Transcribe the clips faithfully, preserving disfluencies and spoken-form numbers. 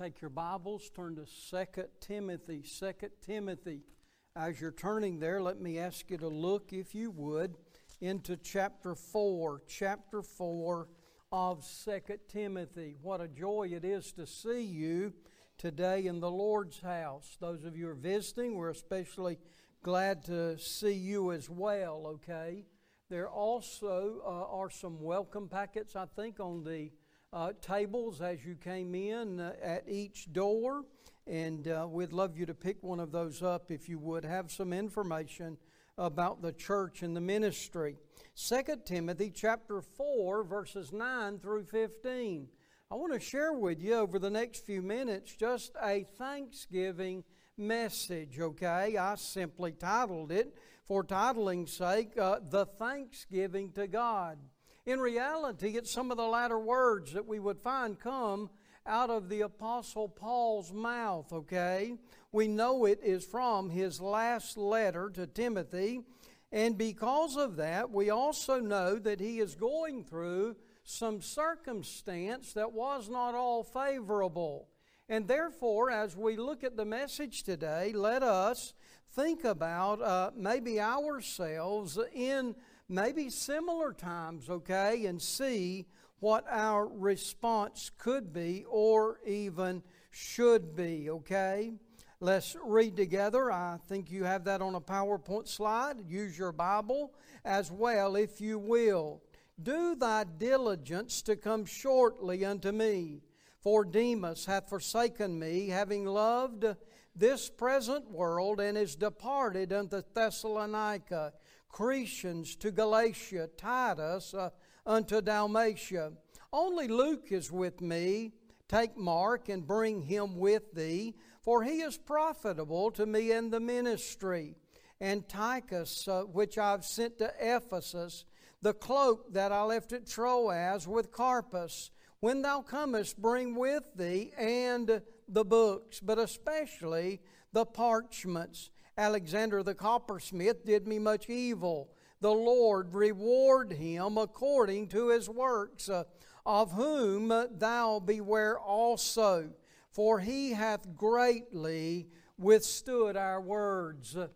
Take your Bibles, turn to Second Timothy. Second Timothy. As you're turning there, let me ask you to look, if you would, into chapter four. Chapter four of Second Timothy. What a joy it is to see you today in the Lord's house. Those of you who are visiting, we're especially glad to see you as well, okay? There also uh, are some welcome packets, I think, on the Uh, tables as you came in uh, at each door, and uh, we'd love you to pick one of those up if you would. Have some information about the church and the ministry. Second Timothy chapter four, verses nine through fifteen. I want to share with you over the next few minutes just a Thanksgiving message, okay? I simply titled it, for titling's sake, uh, The Thanksgiving to God. In reality, it's some of the latter words that we would find come out of the Apostle Paul's mouth, okay? We know it is from his last letter to Timothy, and because of that, we also know that he is going through some circumstance that was not all favorable. And therefore, as we look at the message today, let us think about uh, maybe ourselves in maybe similar times, okay, and see what our response could be or even should be, okay? Let's read together. I think you have that on a PowerPoint slide. Use your Bible as well, if you will. Do thy diligence to come shortly unto me, for Demas hath forsaken me, having loved this present world, and is departed unto Thessalonica, Cretans to Galatia, Titus uh, unto Dalmatia. Only Luke is with me. Take Mark and bring him with thee, for he is profitable to me in the ministry. And Tychicus, uh, which I have sent to Ephesus, the cloak that I left at Troas with Carpus, when thou comest, bring with thee, and the books, but especially the parchments. Alexander the coppersmith did me much evil. The Lord reward him according to his works, uh, of whom thou beware also, for he hath greatly withstood our words. Uh,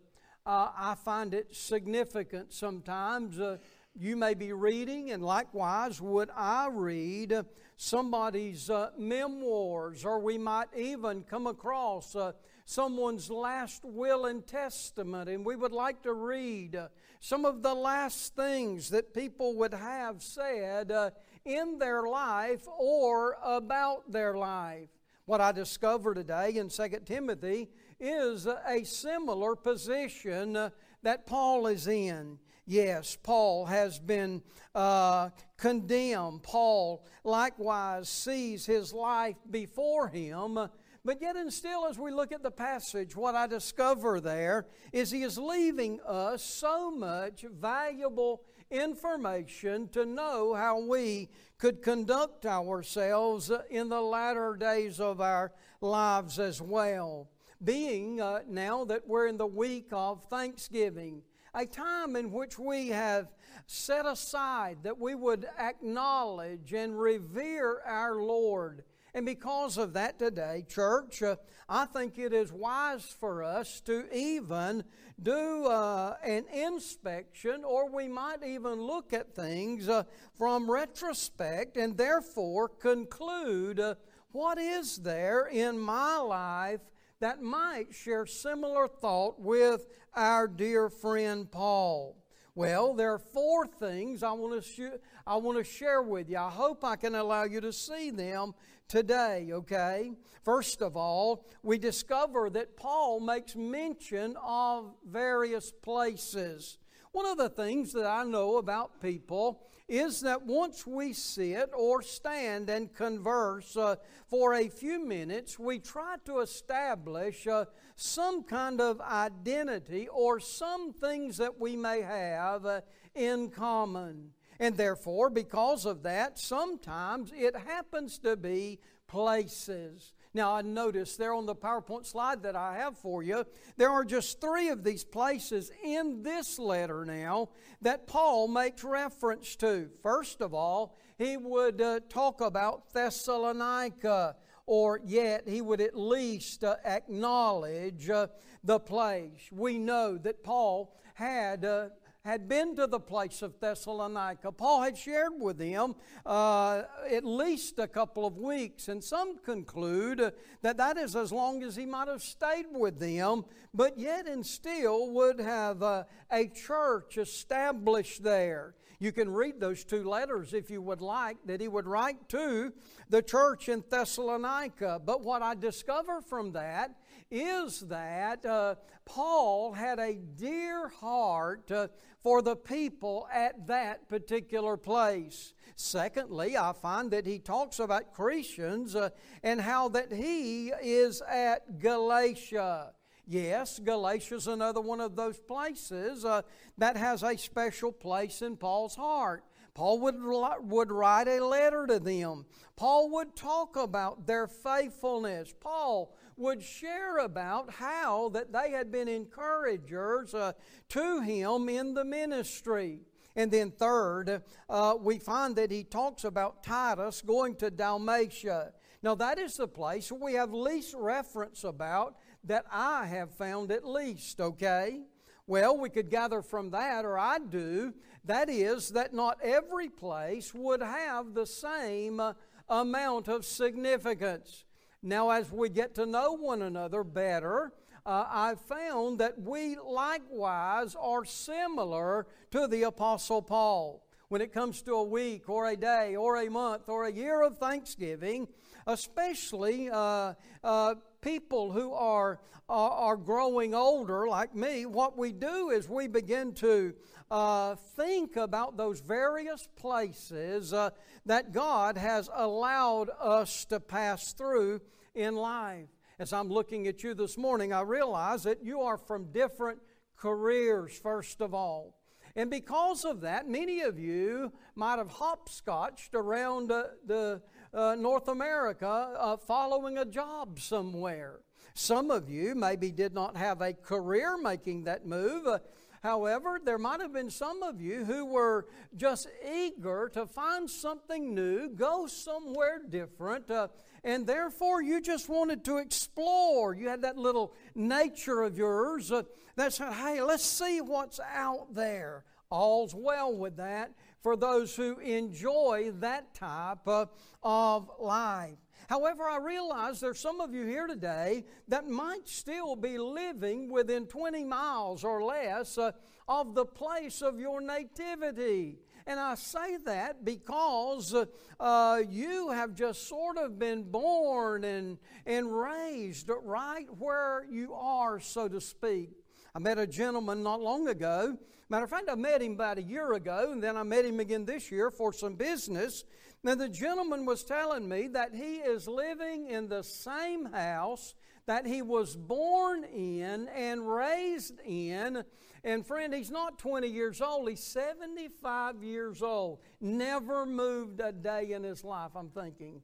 I find it significant sometimes. Uh, you may be reading, and likewise would I read, somebody's uh, memoirs, or we might even come across Uh, someone's last will and testament, and we would like to read uh, some of the last things that people would have said uh, in their life or about their life. What I discover today in Second Timothy is uh, a similar position uh, that Paul is in. Yes, Paul has been uh, condemned. Paul likewise sees his life before him, uh, But yet and still, as we look at the passage, what I discover there is he is leaving us so much valuable information to know how we could conduct ourselves in the latter days of our lives as well. Being uh, now that we're in the week of Thanksgiving, a time in which we have set aside that we would acknowledge and revere our Lord. And because of that today, church, uh, I think it is wise for us to even do uh, an inspection, or we might even look at things uh, from retrospect, and therefore conclude uh, what is there in my life that might share similar thought with our dear friend Paul. Well, there are four things I want to sh- I want to share with you. I hope I can allow you to see them today, okay? First of all, we discover that Paul makes mention of various places. One of the things that I know about people is that once we sit or stand and converse uh, for a few minutes, we try to establish uh, some kind of identity or some things that we may have uh, in common. And therefore, because of that, sometimes it happens to be places. Now, I notice there on the PowerPoint slide that I have for you, there are just three of these places in this letter now that Paul makes reference to. First of all, he would uh, talk about Thessalonica, or yet he would at least uh, acknowledge uh, the place. We know that Paul had uh, had been to the place of Thessalonica. Paul had shared with them uh, at least a couple of weeks, and some conclude that that is as long as he might have stayed with them, but yet and still would have uh, a church established there. You can read those two letters, if you would like, that he would write to the church in Thessalonica. But what I discover from that is that uh, Paul had a dear heart uh, for the people at that particular place. Secondly, I find that he talks about Christians uh, and how that he is at Galatia. Yes, Galatia is another one of those places uh, that has a special place in Paul's heart. Paul would, would write a letter to them. Paul would talk about their faithfulness. Paul would share about how that they had been encouragers uh, to him in the ministry. And then third, uh, we find that he talks about Titus going to Dalmatia. Now that is the place we have least reference about, that I have found at least, okay? Well, we could gather from that, or I do, that is, that not every place would have the same amount of significance. Now, as we get to know one another better, uh, I've found that we likewise are similar to the Apostle Paul. When it comes to a week or a day or a month or a year of Thanksgiving, especially uh, uh, people who are, are, are growing older like me, what we do is we begin to uh, think about those various places uh, that God has allowed us to pass through in life. As I'm looking at you this morning, I realize that you are from different careers, first of all. And because of that, many of you might have hopscotched around uh, the Uh, North America uh, following a job somewhere. Some of you maybe did not have a career making that move. Uh, however, there might have been some of you who were just eager to find something new, go somewhere different, uh, and therefore you just wanted to explore. You had that little nature of yours uh, that said, hey, let's see what's out there. All's well with that for those who enjoy that type uh, of life. However, I realize there's some of you here today that might still be living within twenty miles or less uh, of the place of your nativity. And I say that because uh, uh, you have just sort of been born and, and raised right where you are, so to speak. I met a gentleman not long ago. Matter of fact, I met him about a year ago, and then I met him again this year for some business. Now, the gentleman was telling me that he is living in the same house that he was born in and raised in. And friend, he's not twenty years old, he's seventy-five years old. Never moved a day in his life. I'm thinking,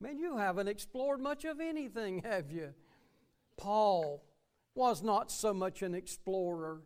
man, you haven't explored much of anything, have you? Paul was not so much an explorer,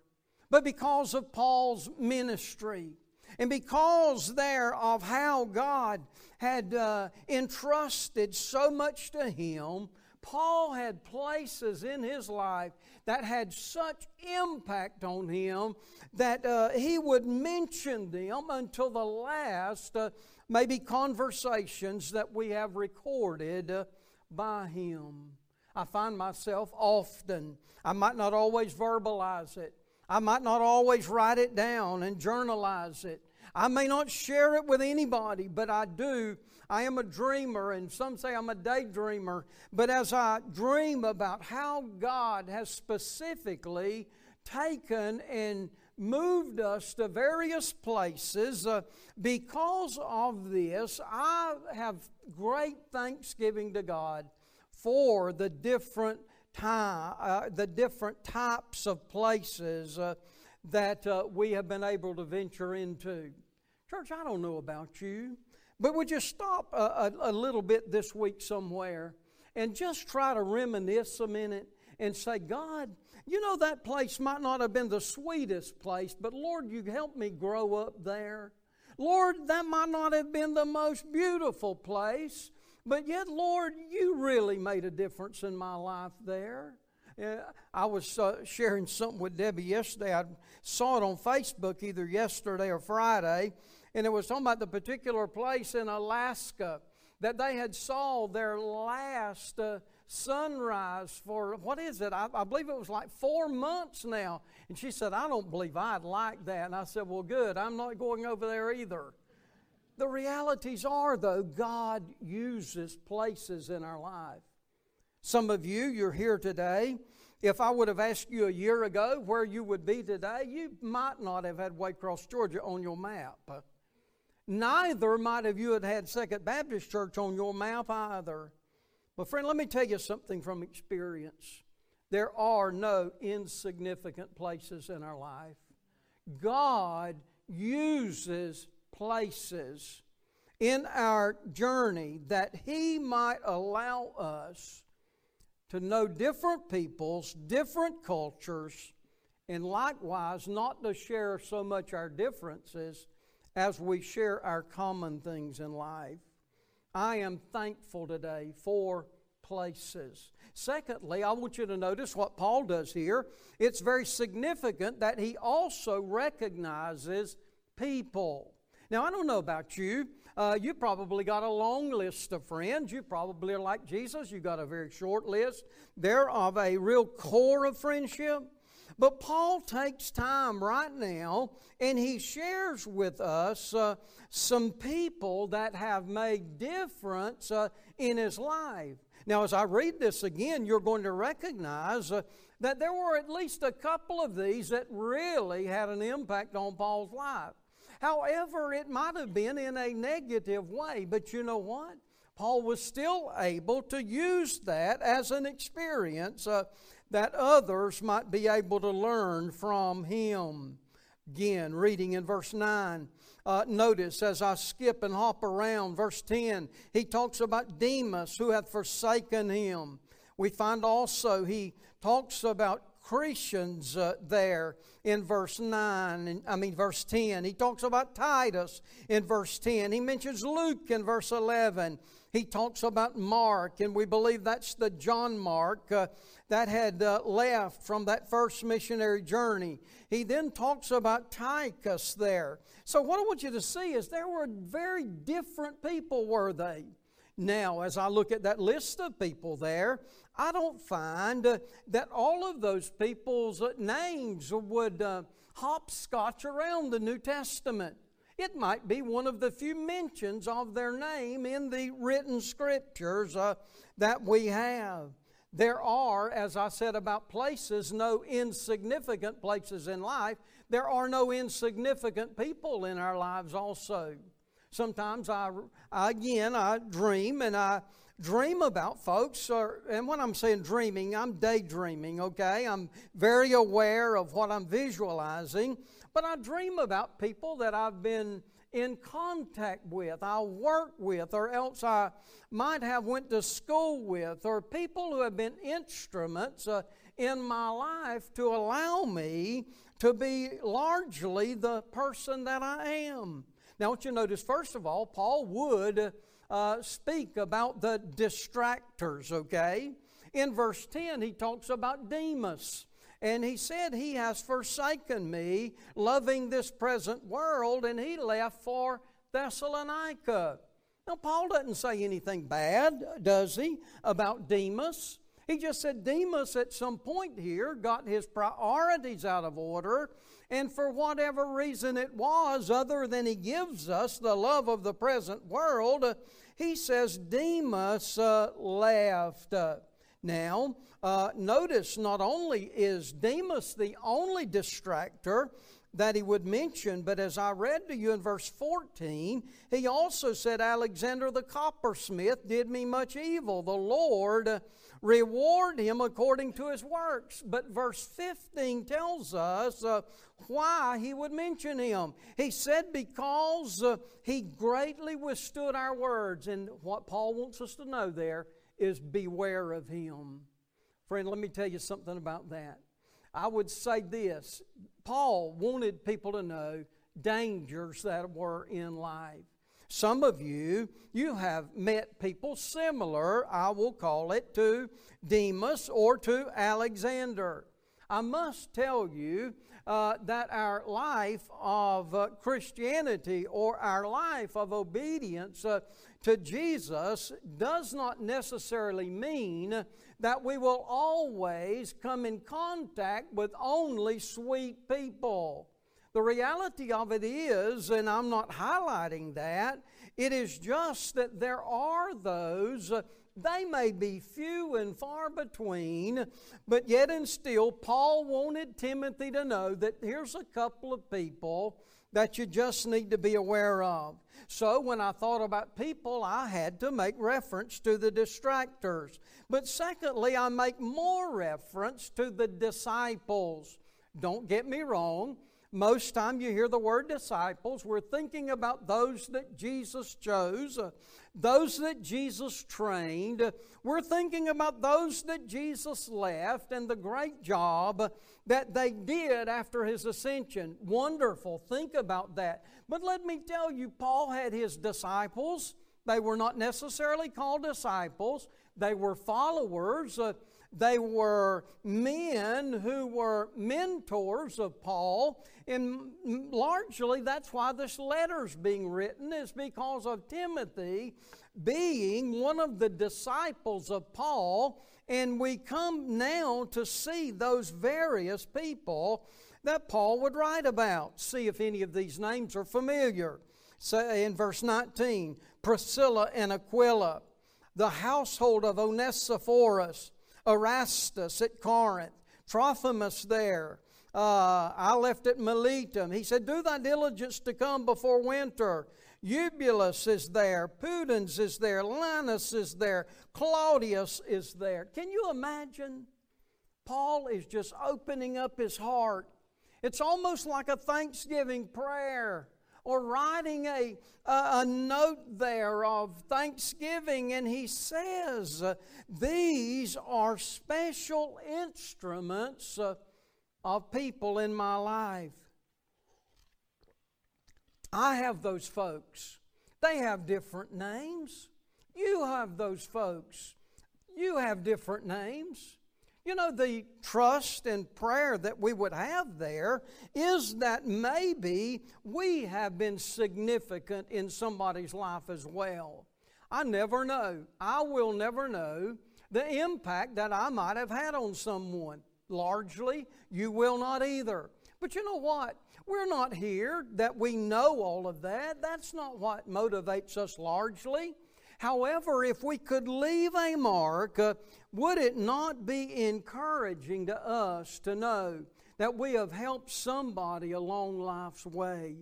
but because of Paul's ministry and because there of how God had uh, entrusted so much to him, Paul had places in his life that had such impact on him that uh, he would mention them until the last uh, maybe conversations that we have recorded uh, by him. I find myself often, I might not always verbalize it. I might not always write it down and journalize it. I may not share it with anybody, but I do. I am a dreamer, and some say I'm a daydreamer. But as I dream about how God has specifically taken and moved us to various places, uh, because of this, I have great thanksgiving to God for the different time, uh, the different types of places uh, that uh, we have been able to venture into. Church, I don't know about you, but would you stop a, a, a little bit this week somewhere and just try to reminisce a minute and say, God, you know, that place might not have been the sweetest place, but Lord, you helped me grow up there. Lord, that might not have been the most beautiful place, But yet, Lord, you really made a difference in my life there. Uh, I was uh, sharing something with Debbie yesterday. I saw it on Facebook either yesterday or Friday, and it was talking about the particular place in Alaska that they had saw their last uh, sunrise for, what is it? I, I believe it was like four months now. And she said, I don't believe I'd like that. And I said, well, good, I'm not going over there either. The realities are, though, God uses places in our life. Some of you, you're here today. If I would have asked you a year ago where you would be today, you might not have had Waycross, Georgia on your map. Neither might have you had had Second Baptist Church on your map either. But friend, let me tell you something from experience. There are no insignificant places in our life. God uses places in our journey that He might allow us to know different peoples, different cultures, and likewise not to share so much our differences as we share our common things in life. I am thankful today for places. Secondly, I want you to notice what Paul does here. It's very significant that he also recognizes people. Now, I don't know about you. Uh, you probably got a long list of friends. You probably are like Jesus. You got a very short list. They're of a real core of friendship. But Paul takes time right now, and he shares with us uh, some people that have made difference uh, in his life. Now, as I read this again, you're going to recognize uh, that there were at least a couple of these that really had an impact on Paul's life. However, it might have been in a negative way, but you know what? Paul was still able to use that as an experience uh, that others might be able to learn from him. Again, reading in verse nine, uh, notice as I skip and hop around, verse ten, he talks about Demas who hath forsaken him. We find also he talks about Christians uh, there in verse nine, and, I mean verse ten. He talks about Titus in verse ten. He mentions Luke in verse eleven. He talks about Mark, and we believe that's the John Mark uh, that had uh, left from that first missionary journey. He then talks about Tychicus there. So what I want you to see is there were very different people, were they? Now, as I look at that list of people there, I don't find uh, that all of those people's uh, names would uh, hopscotch around the New Testament. It might be one of the few mentions of their name in the written scriptures uh, that we have. There are, as I said about places, no insignificant places in life. There are no insignificant people in our lives also. Sometimes, I, I again, I dream and I dream about folks. Or, and when I'm saying dreaming, I'm daydreaming, okay? I'm very aware of what I'm visualizing. But I dream about people that I've been in contact with, I work with, or else I might have went to school with, or people who have been instruments uh, in my life to allow me to be largely the person that I am. Now, I want you to notice, first of all, Paul would uh, speak about the distractors, okay? In verse ten, he talks about Demas. And he said, he has forsaken me, loving this present world, and he left for Thessalonica. Now, Paul doesn't say anything bad, does he, about Demas? He just said Demas at some point here got his priorities out of order, and for whatever reason it was, other than he gives us the love of the present world, uh, he says Demas uh, left. Uh, now, uh, notice not only is Demas the only distractor that he would mention, but as I read to you in verse fourteen, he also said, Alexander the coppersmith did me much evil. The Lord uh, reward him according to his works. But verse fifteen tells us uh, why he would mention him. He said because uh, he greatly withstood our words. And what Paul wants us to know there is beware of him. Friend, let me tell you something about that. I would say this. Paul wanted people to know dangers that were in life. Some of you, you have met people similar, I will call it, to Demas or to Alexander. I must tell you uh, that our life of uh, Christianity or our life of obedience uh, to Jesus does not necessarily mean that we will always come in contact with only sweet people. The reality of it is, and I'm not highlighting that, it is just that there are those, uh, they may be few and far between, but yet and still Paul wanted Timothy to know that here's a couple of people that you just need to be aware of. So when I thought about people, I had to make reference to the distractors. But secondly, I make more reference to the disciples. Don't get me wrong. Most time you hear the word disciples, we're thinking about those that Jesus chose, those that Jesus trained. We're thinking about those that Jesus left and the great job that they did after His ascension. Wonderful. Think about that. But let me tell you, Paul had his disciples. They were not necessarily called disciples. They were followers. They were men who were mentors of Paul, and largely that's why this letter's being written, is because of Timothy being one of the disciples of Paul, and we come now to see those various people that Paul would write about. See if any of these names are familiar. So in verse nineteen, Priscilla and Aquila, the household of Onesiphorus, Erastus at Corinth, Trophimus there. Uh, I left at Miletum. He said, do thy diligence to come before winter. Eubulus is there. Pudens is there. Linus is there. Claudius is there. Can you imagine? Paul is just opening up his heart. It's almost like a Thanksgiving prayer, or writing a, a, a note there of thanksgiving. And he says, these are special instruments of people in my life. I have those folks. They have different names. You have those folks. You have different names. You know, the trust and prayer that we would have there is that maybe we have been significant in somebody's life as well. I never know. I will never know the impact that I might have had on someone. Largely, you will not either. But you know what? We're not here that we know all of that. That's not what motivates us largely. However, if we could leave a mark, uh, would it not be encouraging to us to know that we have helped somebody along life's way?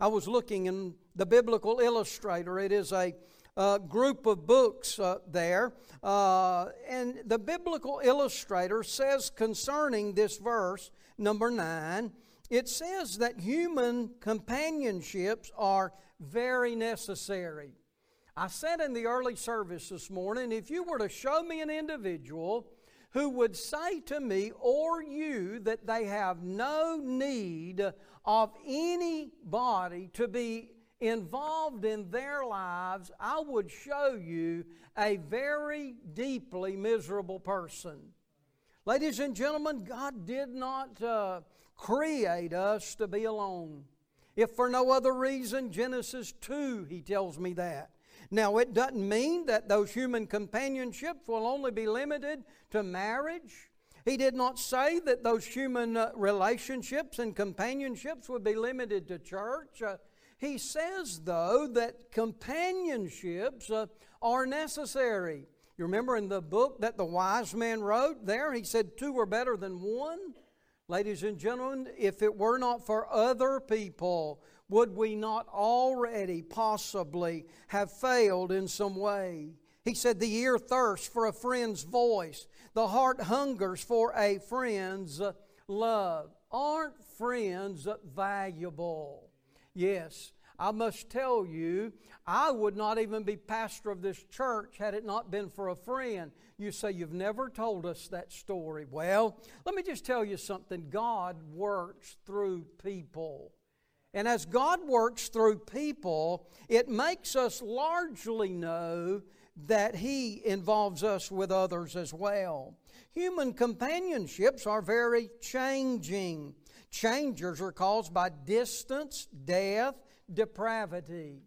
I was looking in the Biblical Illustrator. It is a uh, group of books uh, there. Uh, and the Biblical Illustrator says concerning this verse, number nine, it says that human companionships are very necessary. I said in the early service this morning, if you were to show me an individual who would say to me or you that they have no need of anybody to be involved in their lives, I would show you a very deeply miserable person. Ladies and gentlemen, God did not uh, create us to be alone. If for no other reason, Genesis two, he tells me that. Now, it doesn't mean that those human companionships will only be limited to marriage. He did not say that those human relationships and companionships would be limited to church. Uh, he says, though, that companionships uh, are necessary. You remember in the book that the wise man wrote there, he said two are better than one. Ladies and gentlemen, if it were not for other people, would we not already possibly have failed in some way? He said, the ear thirsts for a friend's voice. The heart hungers for a friend's love. Aren't friends valuable? Yes, I must tell you, I would not even be pastor of this church had it not been for a friend. You say, you've never told us that story. Well, let me just tell you something. God works through people. And as God works through people, it makes us largely know that He involves us with others as well. Human companionships are very changing. Changers are caused by distance, death, depravity.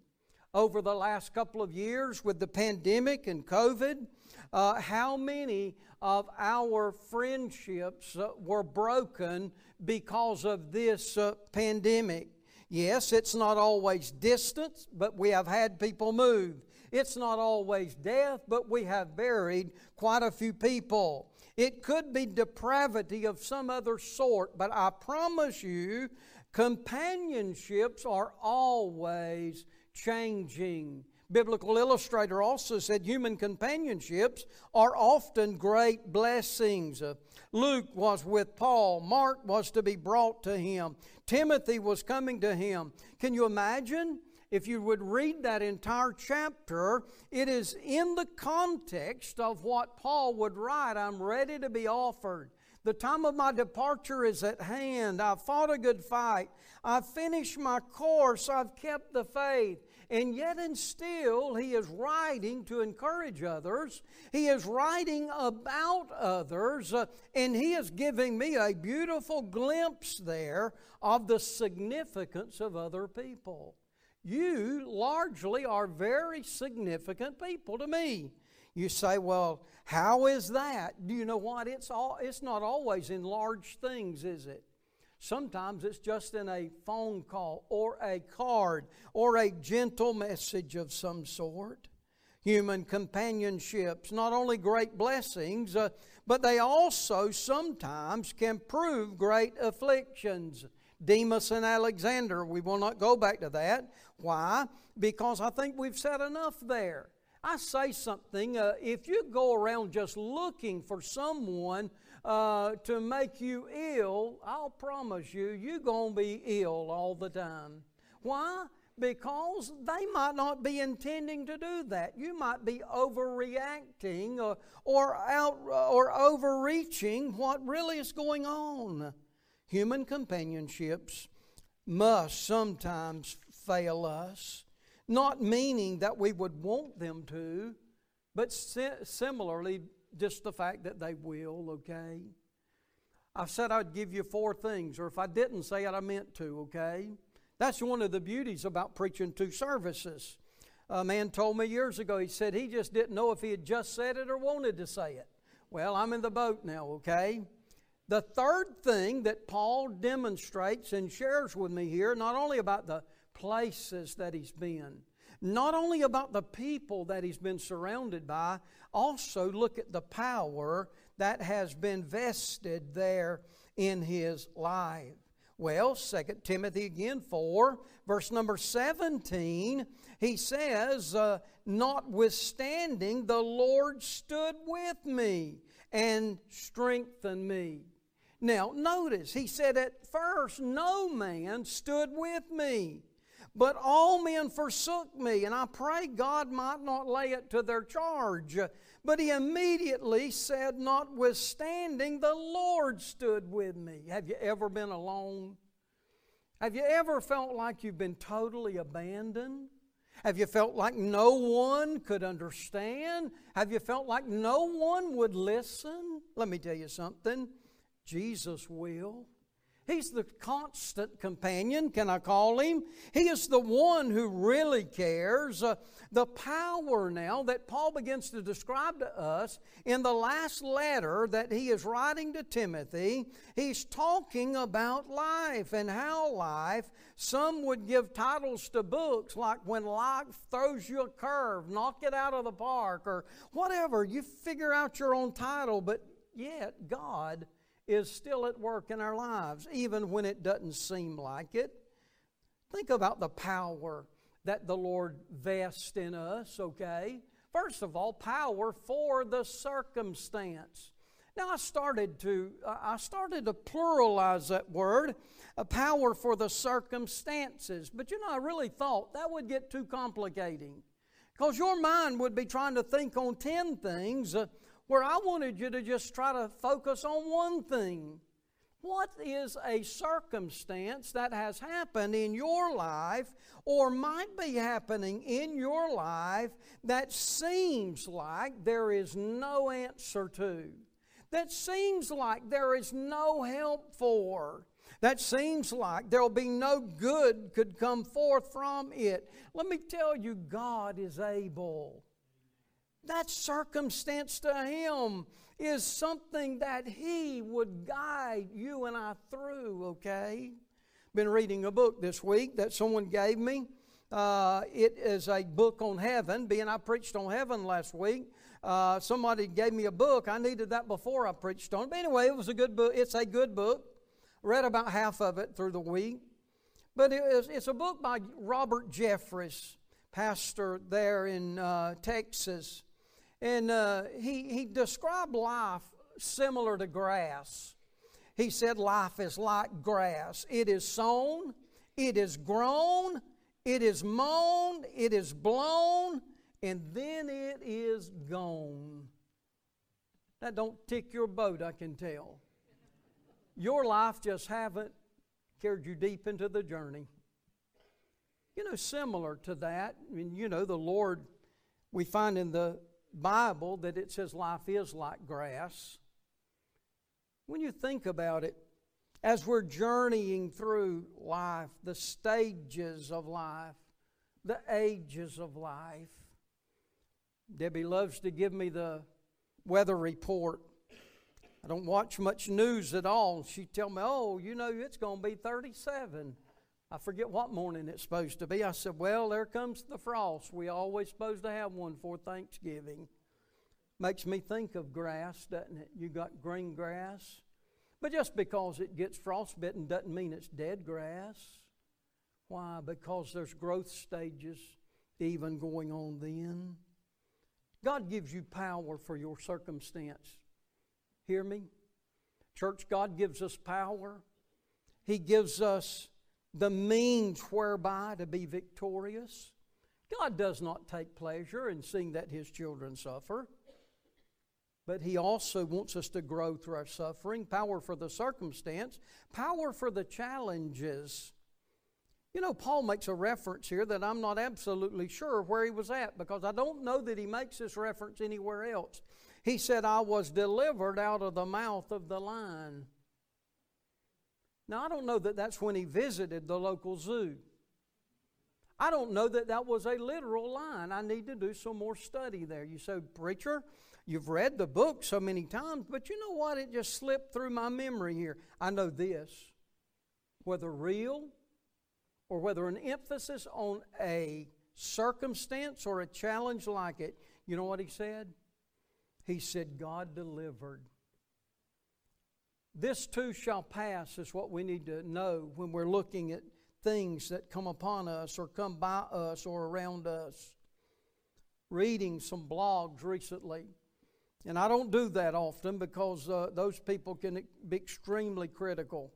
Over the last couple of years with the pandemic and COVID, uh, how many of our friendships uh, were broken because of this uh, pandemic? Yes, it's not always distance, but we have had people move. It's not always death, but we have buried quite a few people. It could be depravity of some other sort, but I promise you, companionships are always changing. Biblical illustrator also said human companionships are often great blessings. Luke was with Paul. Mark was to be brought to him. Timothy was coming to him. Can you imagine? If you would read that entire chapter, it is in the context of what Paul would write. I'm ready to be offered. The time of my departure is at hand. I've fought a good fight. I've finished my course. I've kept the faith. And yet and still, he is writing to encourage others. He is writing about others. Uh, and he is giving me a beautiful glimpse there of the significance of other people. You largely are very significant people to me. You say, well, how is that? Do you know what? It's all, it's not always in large things, is it? Sometimes it's just in a phone call or a card or a gentle message of some sort. Human companionships, not only great blessings, uh, but they also sometimes can prove great afflictions. Demas and Alexander, we will not go back to that. Why? Because I think we've said enough there. I say something, uh, if you go around just looking for someone uh, to make you ill, I'll promise you, you're going to be ill all the time. Why? Because they might not be intending to do that. You might be overreacting or, or, out, or overreaching what really is going on. Human companionships must sometimes fail us. Not meaning that we would want them to, but similarly, just the fact that they will, okay? I said I'd give you four things, or if I didn't say it, I meant to, okay? That's one of the beauties about preaching two services. A man told me years ago, he said he just didn't know if he had just said it or wanted to say it. Well, I'm in the boat now, okay? The third thing that Paul demonstrates and shares with me here, not only about the places that he's been, not only about the people that he's been surrounded by, also look at the power that has been vested there in his life. Well, Second Timothy again four, verse number seventeen, he says, uh, notwithstanding the Lord stood with me and strengthened me. Now notice, he said at first, no man stood with me. But all men forsook me, and I pray God might not lay it to their charge. But he immediately said, notwithstanding, the Lord stood with me. Have you ever been alone? Have you ever felt like you've been totally abandoned? Have you felt like no one could understand? Have you felt like no one would listen? Let me tell you something. Jesus will. He's the constant companion, can I call him? He is the one who really cares. Uh, the power now that Paul begins to describe to us in the last letter that he is writing to Timothy, he's talking about life and how life, some would give titles to books like When Life Throws You a Curve, Knock It Out of the Park, or whatever. You figure out your own title, but yet God is still at work in our lives, even when it doesn't seem like it. Think about the power that the Lord vests in us, okay? First of all, power for the circumstance. Now, I started to, uh, I started to pluralize that word, uh, power for the circumstances. But, you know, I really thought that would get too complicating, because your mind would be trying to think on ten things, uh, where I wanted you to just try to focus on one thing. What is a circumstance that has happened in your life or might be happening in your life that seems like there is no answer to, that seems like there is no help for, that seems like there will be no good could come forth from it? Let me tell you, God is able. That circumstance to Him is something that He would guide you and I through, okay? Been reading a book this week that someone gave me. Uh, it is a book on heaven, being I preached on heaven last week. Uh, somebody gave me a book. I needed that before I preached on it. But anyway, it was a good book. It's a good book. Read about half of it through the week. But it is, it's a book by Robert Jeffress, pastor there in uh, Texas. And uh, he, he described life similar to grass. He said life is like grass. It is sown, it is grown, it is mown, it is blown, and then it is gone. That don't tick your boat, I can tell. Your life just haven't carried you deep into the journey. You know, similar to that, I mean, you know, the Lord, we find in the Bible that it says life is like grass. When you think about it, as we're journeying through life, the stages of life, the ages of life. Debbie loves to give me the weather report. I don't watch much news at all. She tell me, oh, you know, it's going to be thirty-seven. I forget what morning it's supposed to be. I said, well, there comes the frost. We always supposed to have one for Thanksgiving. Makes me think of grass, doesn't it? You got green grass. But just because it gets frostbitten doesn't mean it's dead grass. Why? Because there's growth stages even going on then. God gives you power for your circumstance. Hear me? Church, God gives us power. He gives us the means whereby to be victorious. God does not take pleasure in seeing that His children suffer, but He also wants us to grow through our suffering. Power for the circumstance, power for the challenges. You know, Paul makes a reference here that I'm not absolutely sure where he was at, because I don't know that he makes this reference anywhere else. He said, I was delivered out of the mouth of the lion. Now, I don't know that that's when he visited the local zoo. I don't know that that was a literal lion. I need to do some more study there. You say, preacher, you've read the book so many times, but you know what? It just slipped through my memory here. I know this, whether real or whether an emphasis on a circumstance or a challenge like it, you know what he said? He said, God delivered. This too shall pass is what we need to know when we're looking at things that come upon us or come by us or around us. Reading some blogs recently, and I don't do that often because uh, those people can be extremely critical.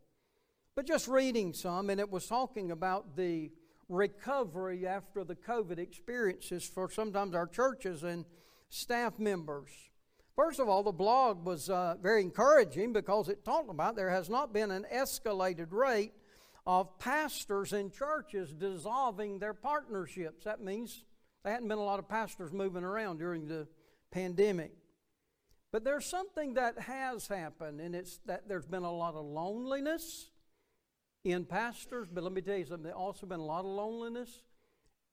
But just reading some, and it was talking about the recovery after the COVID experiences for sometimes our churches and staff members. First of all, the blog was uh, very encouraging because it talked about there has not been an escalated rate of pastors in churches dissolving their partnerships. That means there hadn't been a lot of pastors moving around during the pandemic. But there's something that has happened, and it's that there's been a lot of loneliness in pastors. But let me tell you something, there's also been a lot of loneliness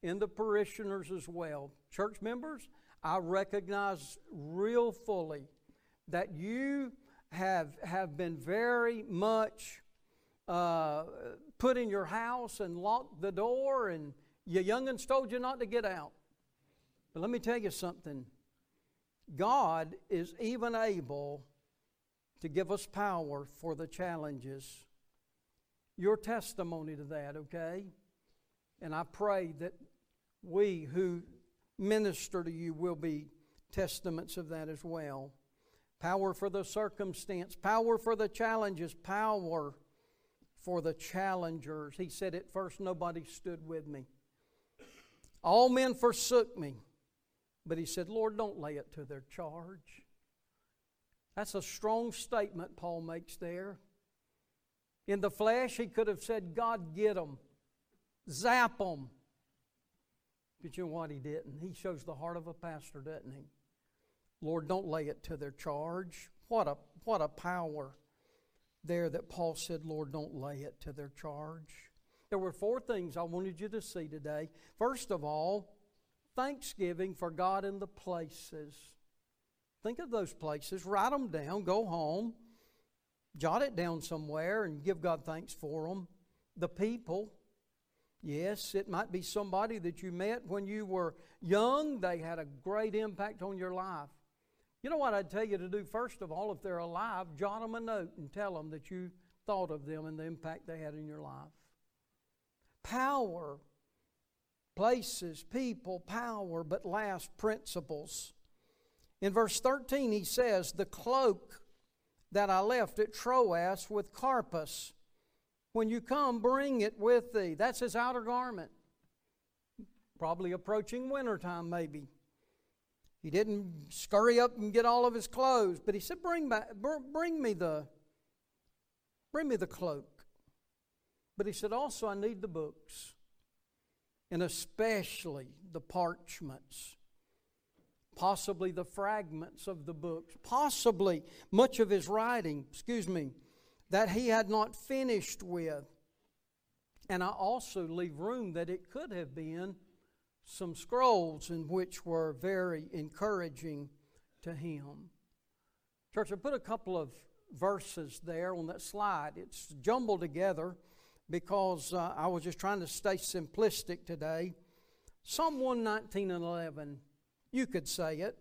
in the parishioners as well. Church members, I recognize real fully that you have, have been very much uh, put in your house and locked the door, and your young'uns told you not to get out. But let me tell you something. God is even able to give us power for the challenges. Your testimony to that, okay? And I pray that we who minister to you will be testaments of that as well. Power for the circumstance, power for the challenges, power for the challengers. He said, at first nobody stood with me. All men forsook me. But he said, Lord, don't lay it to their charge. That's a strong statement Paul makes there. In the flesh, he could have said, God, get them. Zap them. But you know what? He didn't. He shows the heart of a pastor, doesn't he? Lord, don't lay it to their charge. What a, what a power there that Paul said, Lord, don't lay it to their charge. There were four things I wanted you to see today. First of all, thanksgiving for God in the places. Think of those places. Write them down. Go home. Jot it down somewhere and give God thanks for them. The people. Yes, it might be somebody that you met when you were young. They had a great impact on your life. You know what I'd tell you to do? First of all, if they're alive, jot them a note and tell them that you thought of them and the impact they had in your life. Power, places, people, power, but last, principles. In verse thirteen, he says, the cloak that I left at Troas with Carpus, when you come, bring it with thee. That's his outer garment. Probably approaching wintertime, maybe. He didn't scurry up and get all of his clothes, but he said, bring, back, bring, me, the, bring me the cloak. But he said, also, I need the books, and especially the parchments, possibly the fragments of the books, possibly much of his writing, excuse me, that he had not finished with. And I also leave room that it could have been some scrolls in which were very encouraging to him. Church, I put a couple of verses there on that slide. It's jumbled together because uh, I was just trying to stay simplistic today. Psalm one nineteen and eleven, you could say it.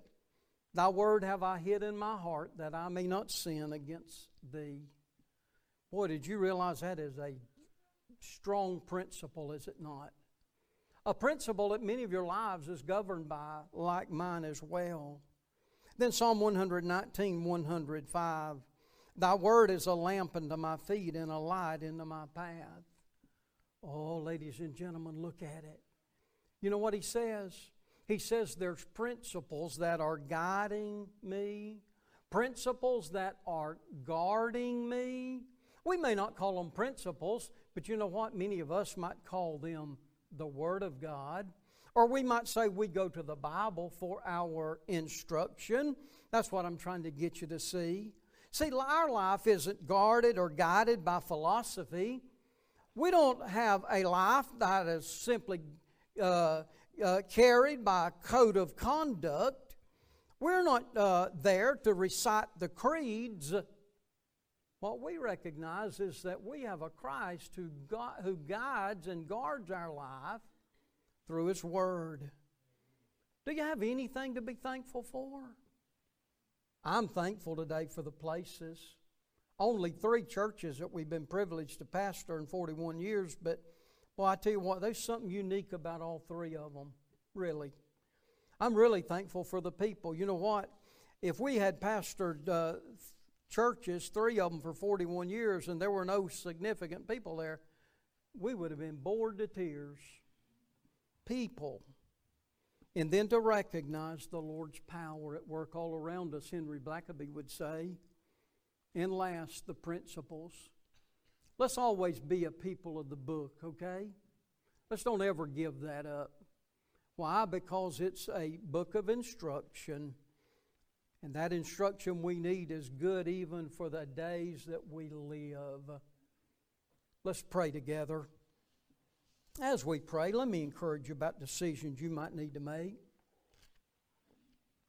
Thy word have I hid in my heart that I may not sin against thee. Boy, did you realize that is a strong principle, is it not? A principle that many of your lives is governed by, like mine as well. Then Psalm one nineteen, one oh five. Thy word is a lamp unto my feet and a light unto my path. Oh, ladies and gentlemen, look at it. You know what he says? He says there's principles that are guiding me, principles that are guarding me. We may not call them principles, but you know what? Many of us might call them the Word of God, or we might say we go to the Bible for our instruction. That's what I'm trying to get you to see. See, our life isn't guarded or guided by philosophy. We don't have a life that is simply uh, uh, carried by a code of conduct. We're not uh, there to recite the creeds. What we recognize is that we have a Christ who, God, who guides and guards our life through His Word. Do you have anything to be thankful for? I'm thankful today for the places. Only three churches that we've been privileged to pastor in forty-one years, but well, I tell you what, there's something unique about all three of them, really. I'm really thankful for the people. You know what? If we had pastored uh, churches, three of them for forty-one years, and there were no significant people there, we would have been bored to tears. People. And then to recognize the Lord's power at work all around us, Henry Blackaby would say. And last, the principles. Let's always be a people of the book, okay? Let's don't ever give that up. Why? Because it's a book of instruction. And that instruction we need is good even for the days that we live. Let's pray together. As we pray, let me encourage you about decisions you might need to make.